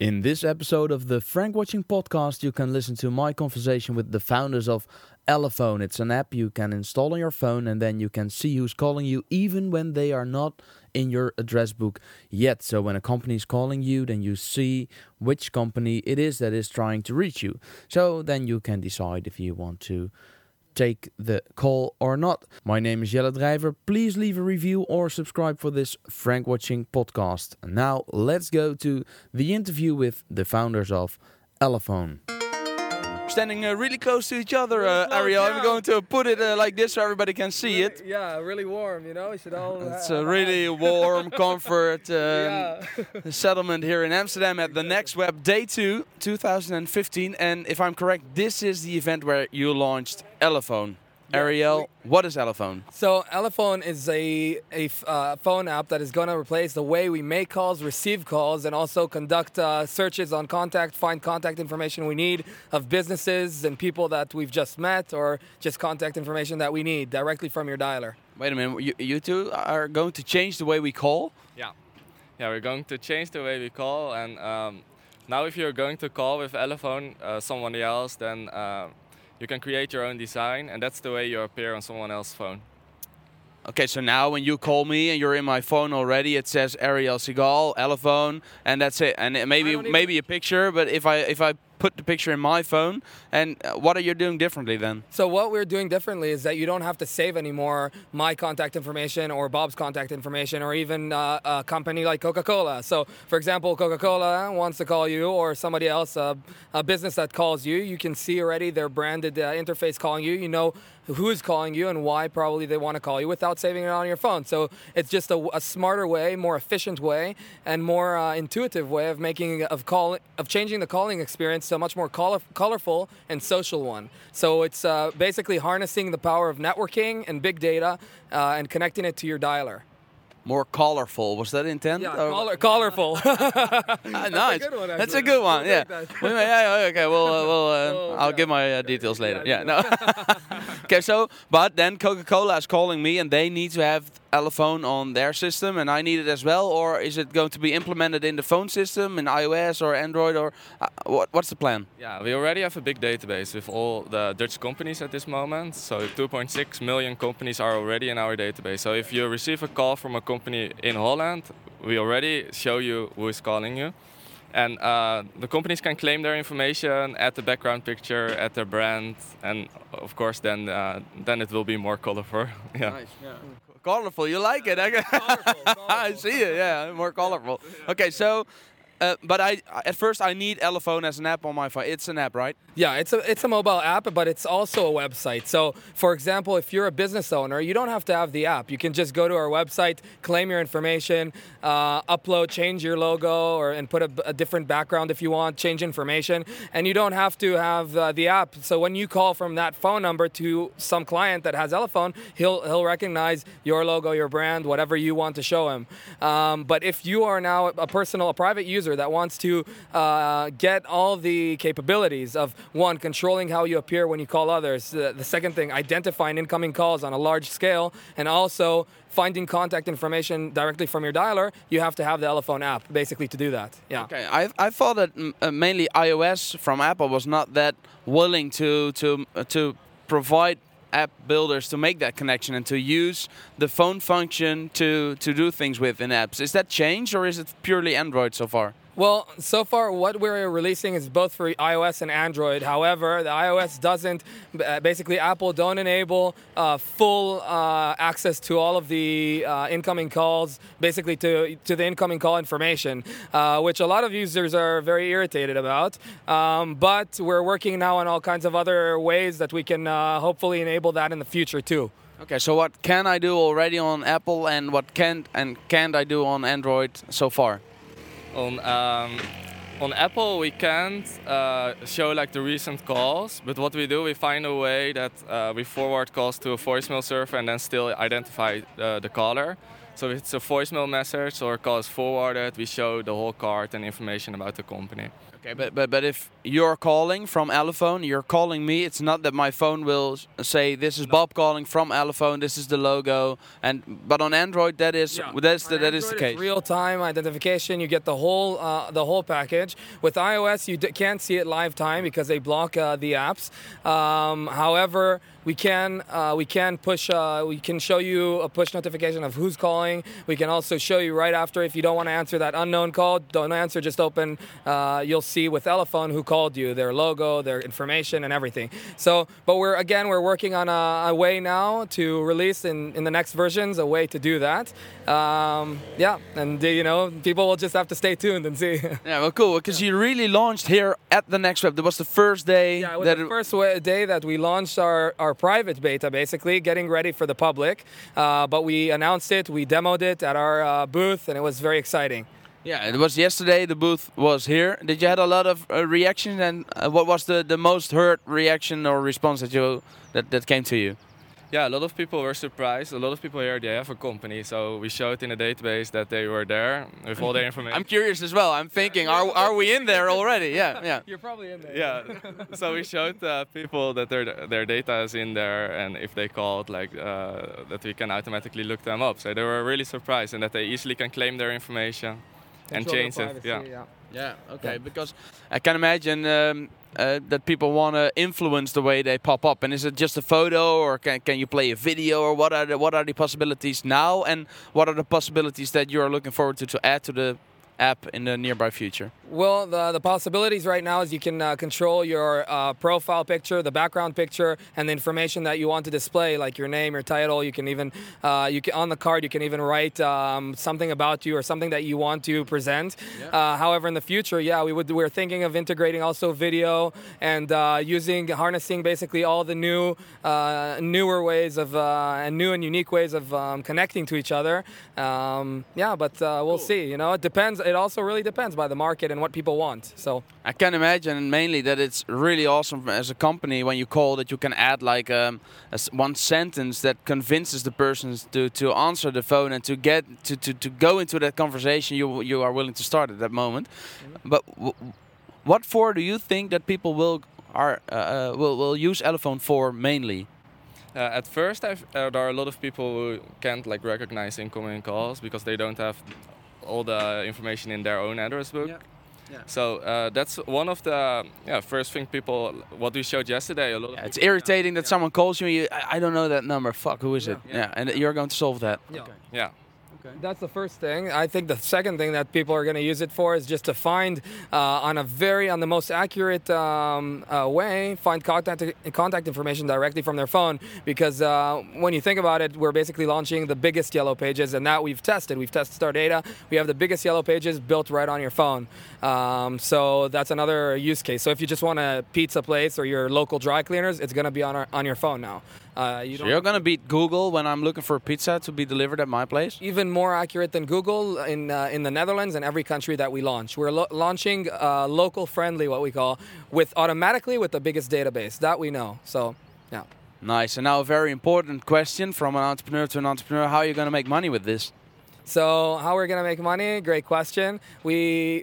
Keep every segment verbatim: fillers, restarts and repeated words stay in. In this episode of the Frank Watching Podcast, you can listen to my conversation with the founders of Elephone. It's an app you can install on your phone and then you can see who's calling you even when they are not in your address book yet. So when a company is calling you, then you see which company it is that is trying to reach you. So then you can decide if you want to take the call or not. My name is Jelle Drijver. Please leave a review or subscribe for this Frank Watching Podcast. And now let's go to the interview with the founders of Elephone. We're standing uh, really close to each other, uh, Ariel. I'm going to put it uh, like this so everybody can see really, it. Yeah, really warm. You know, you should all. It's uh, a really warm, comfort um, yeah. settlement here in Amsterdam at the Next Web Day Two, two thousand fifteen. And if I'm correct, this is the event where you launched Elephone. Ariel, what is Elephone? So Elephone is a, a uh, phone app that is going to replace the way we make calls, receive calls, and also conduct uh, searches on contact, find contact information we need of businesses and people that we've just met, or just contact information that we need directly from your dialer. Wait a minute, you, you two are going to change the way we call? Yeah, yeah, we're going to change the way we call, and um, now if you're going to call with Elephone uh, someone else, then... Uh, You can create your own design, and that's the way you appear on someone else's phone. Okay, so now when you call me and you're in my phone already, it says Ariel Segal, Elephone, and that's it. And it maybe maybe a picture, but if I if I put the picture in my phone, and what are you doing differently then? So what we're doing differently is that you don't have to save anymore my contact information or Bob's contact information, or even uh, a company like Coca-Cola. So for example, Coca-Cola wants to call you, or somebody else, uh, a business that calls you, you can see already their branded uh, interface calling you. You know who's calling you and why probably they want to call you without saving it on your phone. So it's just a, a smarter way, more efficient way, and more uh, intuitive way of making of call of changing the calling experience. So much more color- colorful and social one. So it's uh, basically harnessing the power of networking and big data uh, and connecting it to your dialer. More colorful, was that intent? Yeah, color- colorful. ah, nice. That's a good one. Actually. That's a good one. Yeah. yeah. Okay. Well, uh, well, uh, oh, I'll yeah. give my uh, details later. Yeah. yeah no. okay. So, but then Coca-Cola is calling me, and they need to have Elephone on their system, and I need it as well. Or is it going to be implemented in the phone system, in iOS or Android, or uh, what? What's the plan? Yeah, we already have a big database with all the Dutch companies at this moment. So, two point six million companies are already in our database. So, if you receive a call from a company company in Holland, we already show you who is calling you, and uh, the companies can claim their information, add the background picture, add their brand, and of course then uh, then it will be more colorful. yeah. Nice. Yeah. Colorful, you like it? colorful, colorful. I see it. Yeah, more colorful. Okay, so. Uh, but I, at first, I need Elephone as an app on my phone. It's an app, right? Yeah, it's a it's a mobile app, but it's also a website. So, for example, if you're a business owner, you don't have to have the app. You can just go to our website, claim your information, uh, upload, change your logo, or and put a, a different background if you want, change information, and you don't have to have uh, the app. So when you call from that phone number to some client that has Elephone, he'll he'll recognize your logo, your brand, whatever you want to show him. Um, but if you are now a personal, a private user that wants to uh, get all the capabilities of, one, controlling how you appear when you call others, the, the second thing, identifying incoming calls on a large scale, and also finding contact information directly from your dialer, you have to have the Elephone app, basically, to do that. Yeah. Okay, I I thought that uh, mainly iOS from Apple was not that willing to to uh, to provide app builders to make that connection and to use the phone function to, to do things with in apps. Is that changed, or is it purely Android so far? Well, so far what we're releasing is both for iOS and Android. However, the iOS doesn't, basically Apple don't enable uh, full uh, access to all of the uh, incoming calls, basically to to the incoming call information, uh, which a lot of users are very irritated about. Um, but we're working now on all kinds of other ways that we can uh, hopefully enable that in the future too. Okay, so what can I do already on Apple, and what can't and can't I do on Android so far? On um, on Apple, we can't uh, show like the recent calls, but what we do, we find a way that uh, we forward calls to a voicemail server and then still identify uh, the caller. So if it's a voicemail message or a call is forwarded, we show the whole card and information about the company. Okay, but but, but if you're calling from Elephone, you're calling me, it's not that my phone will say, this is no. Bob calling from Elephone, this is the logo. And But on Android, that is yeah. that is the, that Android, is the case. It's real-time identification, you get the whole uh, the whole package. With iOS, you d- can't see it live time because they block uh, the apps. Um, however, we can uh, we can push uh, we can show you a push notification of who's calling. We can also show you right after if you don't want to answer that unknown call, don't answer, just open. Uh, you'll see with Elephone who called you, their logo, their information, and everything. So, but we're again we're working on a, a way now to release in, in the next versions a way to do that. Um, yeah, and you know people will just have to stay tuned and see. Yeah, well, cool, because yeah. you really launched here at the Next Web. That was the first day. Yeah, it was that the first w- day that we launched our our private beta, basically getting ready for the public. Uh, but we announced it, we demoed it at our uh, booth, and it was very exciting. Yeah, it was yesterday. The booth was here. Did you had a lot of uh, reactions, and uh, what was the, the most heard reaction or response that you that, that came to you? Yeah, a lot of people were surprised. A lot of people here, they have a company, so we showed in a database that they were there with all their information. I'm curious as well. I'm thinking, are are we in there already? Yeah, yeah. You're probably in there. Yeah. So we showed uh, people that their their data is in there, and if they called, like uh, that we can automatically look them up. So they were really surprised, and that they easily can claim their information Control and change privacy, it. Yeah. Yeah. Yeah. Okay. Yeah. Because I can imagine. Um, Uh, that people want to influence the way they pop up, and is it just a photo, or can can you play a video, or what are the, what are the possibilities now, and what are the possibilities that you are looking forward to to add to the app in the nearby future? Well, the the possibilities right now is you can uh, control your uh, profile picture, the background picture, and the information that you want to display, like your name, your title. You can even uh, you can, on the card you can even write um, something about you or something that you want to present. Yeah. Uh, however, in the future, yeah, we would we're thinking of integrating also video and uh, using harnessing basically all the new uh, newer ways of uh, and new and unique ways of um, connecting to each other. Um, yeah, but uh, we'll cool. see. You know, it depends. It also really depends by the market and what people want. So I can imagine mainly that it's really awesome as a company when you call that you can add like um, a, one sentence that convinces the person to, to answer the phone and to get to, to, to go into that conversation you you are willing to start at that moment. Mm-hmm. But w- what for do you think that people will are uh, will will use Elephone for mainly? Uh, at first, I've, uh, there are a lot of people who can't like recognize incoming calls because they don't have all the information in their own address book. Yeah. Yeah. So uh, that's one of the yeah, first thing people, what we showed yesterday. A lot yeah, of it's irritating know. that yeah. someone calls you and you, I, I don't know that number, fuck, who is yeah. it? Yeah. yeah, and you're going to solve that. Yeah. Okay. yeah. Okay. That's the first thing. I think the second thing that people are going to use it for is just to find uh, on a very on the most accurate um, uh, way find contact contact information directly from their phone, because uh, when you think about it, we're basically launching the biggest yellow pages, and that we've tested. We've tested our data. We have the biggest yellow pages built right on your phone. Um, so that's another use case. So if you just want a pizza place or your local dry cleaners, it's going to be on our, on your phone now. Uh, you so you're going to beat Google when I'm looking for a pizza to be delivered at my place? Even more accurate than Google in uh, in the Netherlands and every country that we launch. We're lo- launching uh, local-friendly, what we call, with automatically with the biggest database. That we know. So, yeah. Nice. And now a very important question from an entrepreneur to an entrepreneur. How are you going to make money with this? So how we're going to make money? Great question. We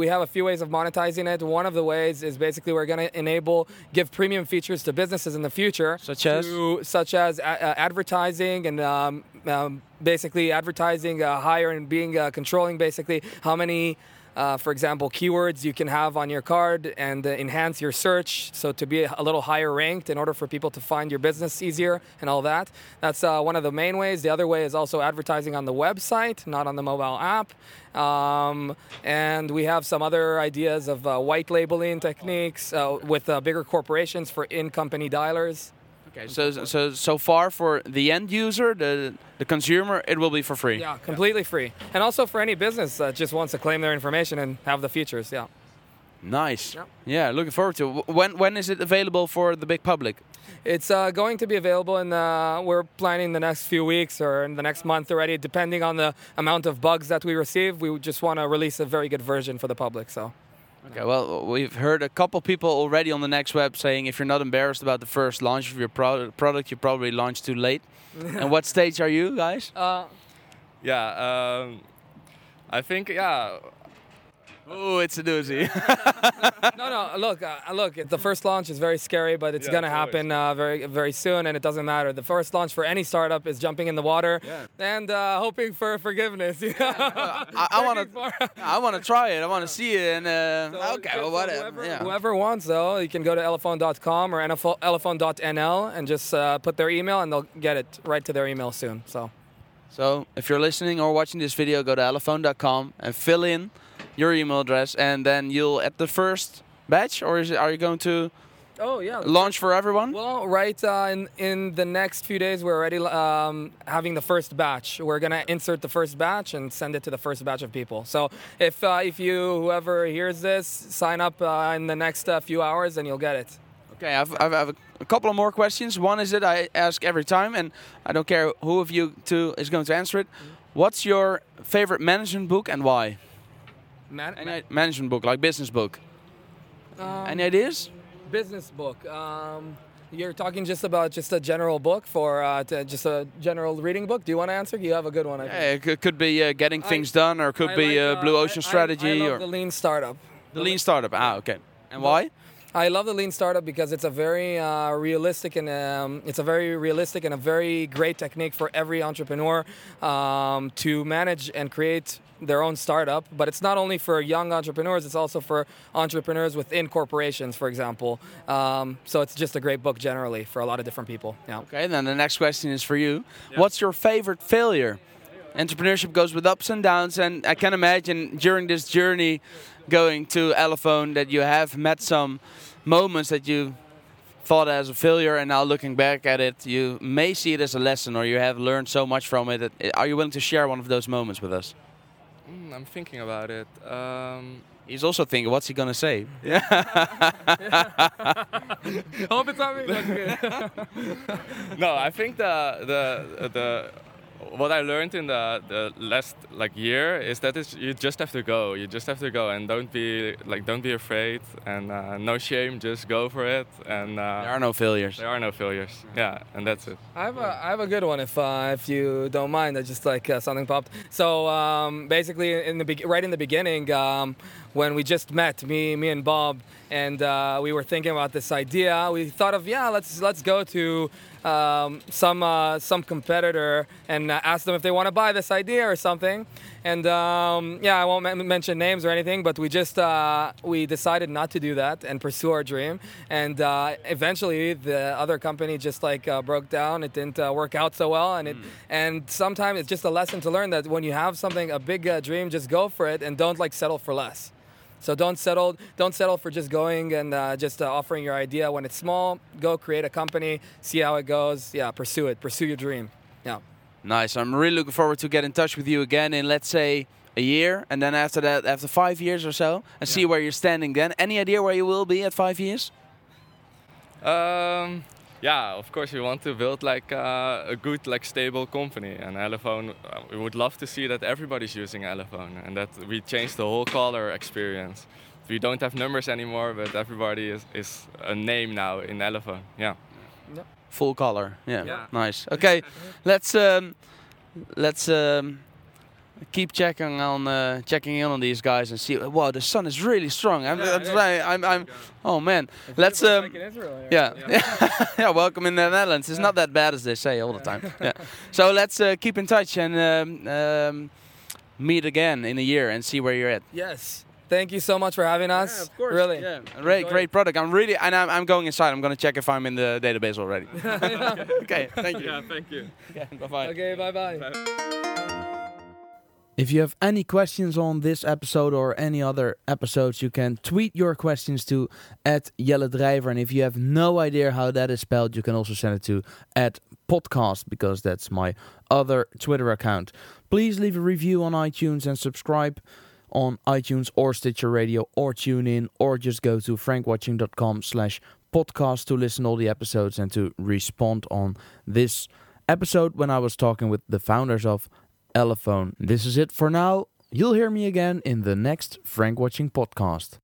we have a few ways of monetizing it. One of the ways is basically we're going to enable, give premium features to businesses in the future. Such as? To, such as a, uh, advertising and um, um, basically advertising uh, higher and being uh, controlling basically how many... Uh, for example, keywords you can have on your card and uh, enhance your search, so to be a little higher ranked in order for people to find your business easier and all that. That's uh, one of the main ways. The other way is also advertising on the website, not on the mobile app. Um, and we have some other ideas of uh, white labeling techniques uh, with uh, bigger corporations for in-company dialers. Okay, so so so far for the end user, the the consumer, it will be for free. Yeah, completely free, and also for any business that just wants to claim their information and have the features. Yeah. Nice. Yeah, yeah, looking forward to it. When when is it available for the big public? It's uh, going to be available in the, we're planning the next few weeks or in the next month already, depending on the amount of bugs that we receive. We just want to release a very good version for the public. So. Okay, well, we've heard a couple people already on the Next Web saying if you're not embarrassed about the first launch of your pro- product, you probably launched too late. And what stage are you guys? Uh, Yeah, um, I think, yeah. Oh, it's a doozy. no, no, look, uh, look, the first launch is very scary, but it's yeah, going to happen uh, very very soon, and it doesn't matter. The first launch for any startup is jumping in the water yeah. and uh, hoping for forgiveness. You know? uh, I, I want to I want to try it. I want to see it. And uh, so okay, well, whatever. Whoever, yeah. whoever wants, though, you can go to elephone dot com or elephone dot n l and just uh, put their email, and they'll get it right to their email soon. So, so if you're listening or watching this video, go to elephone dot com and fill in your email address, and then you'll at the first batch, or is it, are you going to oh yeah launch for everyone? Well, right uh, in in the next few days, we're already um, having the first batch. We're gonna insert the first batch and send it to the first batch of people. So if uh, if you whoever hears this, sign up uh, in the next uh, few hours, and you'll get it. Okay, I've I've, I've a couple of more questions. One is that I ask every time, and I don't care who of you two is going to answer it. Mm-hmm. What's your favorite management book and why? Man- Any management book, like business book. Um, Any ideas? Business book. Um, you're talking just about just a general book for uh, to just a general reading book. Do you want to answer? You have a good one. I think. Yeah, it could, could be uh, Getting Things I, Done, or it could I be like, uh, Blue Ocean I, Strategy, I, I love or The Lean Startup. The, the Lean Startup. Ah, okay. And why? I love The Lean Startup because it's a very uh, realistic and um, it's a very realistic and a very great technique for every entrepreneur um, to manage and create their own startup. But it's not only for young entrepreneurs; it's also for entrepreneurs within corporations, for example. Um, so it's just a great book generally for a lot of different people. Yeah. Okay. Then the next question is for you: yeah. What's your favorite failure? Entrepreneurship goes with ups and downs, and I can imagine during this journey going to Elephone that you have met some moments that you thought as a failure, and now looking back at it, you may see it as a lesson, or you have learned so much from it. That, are you willing to share one of those moments with us? Mm, I'm thinking about it. Um, He's also thinking, what's he going to say? Yeah. Hope it's not me. No, I think the the the. What I learned in the, the last like year is that it's, you just have to go. You just have to go, and don't be like don't be afraid, and uh, no shame. Just go for it. And uh, there are no failures. There are no failures. Yeah, and that's it. I have a I have a good one if uh, if you don't mind. I just like uh, something popped. So um, basically, in the be- right in the beginning, um, when we just met, me me and Bob, and uh, we were thinking about this idea. We thought of yeah, let's let's go to. Um, some uh, some competitor and uh, ask them if they want to buy this idea or something. And um, yeah, I won't m- mention names or anything, but we just uh, we decided not to do that and pursue our dream. And uh, eventually, the other company just like uh, broke down. It didn't uh, work out so well, and it mm. and sometimes it's just a lesson to learn that when you have something, a big uh, dream, just go for it and don't like settle for less. So don't settle don't settle for just going and uh, just uh, offering your idea when it's small. Go create a company, see how it goes. Yeah, pursue it. Pursue your dream. Yeah. Nice. I'm really looking forward to get in touch with you again in, let's say, a year. And then after that, after five years or so, and yeah. see where you're standing then. Any idea where you will be at five years? Um... Yeah, of course, we want to build like uh, a good, like stable company. And Elephone, we would love to see that everybody's using Elephone, and that we change the whole caller experience. We don't have numbers anymore, but everybody is, is a name now in Elephone. Yeah, yep. Full caller. Yeah. yeah, nice. Okay, let's um, let's um, keep checking on uh, checking in on these guys and see. Wow, the sun is really strong. I'm, yeah, I'm, I'm, I'm Oh man, it's let's um, like in Israel, right? yeah, yeah. yeah, welcome in the Netherlands. It's yeah. not that bad as they say all the time. Yeah, so let's uh, keep in touch and um, um, meet again in a year and see where you're at. Yes, thank you so much for having us. Yeah, of course. Really, yeah. great, great product. I'm really, and I'm, I'm going inside. I'm going to check if I'm in the database already. Okay, thank you. Yeah, thank you. Yeah, bye bye. Okay, bye bye. If you have any questions on this episode or any other episodes, you can tweet your questions to at Jelle Drijver. And if you have no idea how that is spelled, you can also send it to at podcast, because that's my other Twitter account. Please leave a review on iTunes and subscribe on iTunes or Stitcher Radio or TuneIn, or just go to frankwatching.com slash podcast to listen to all the episodes and to respond on this episode when I was talking with the founders of Elephone. This is it for now. You'll hear me again in the next Frank Watching podcast.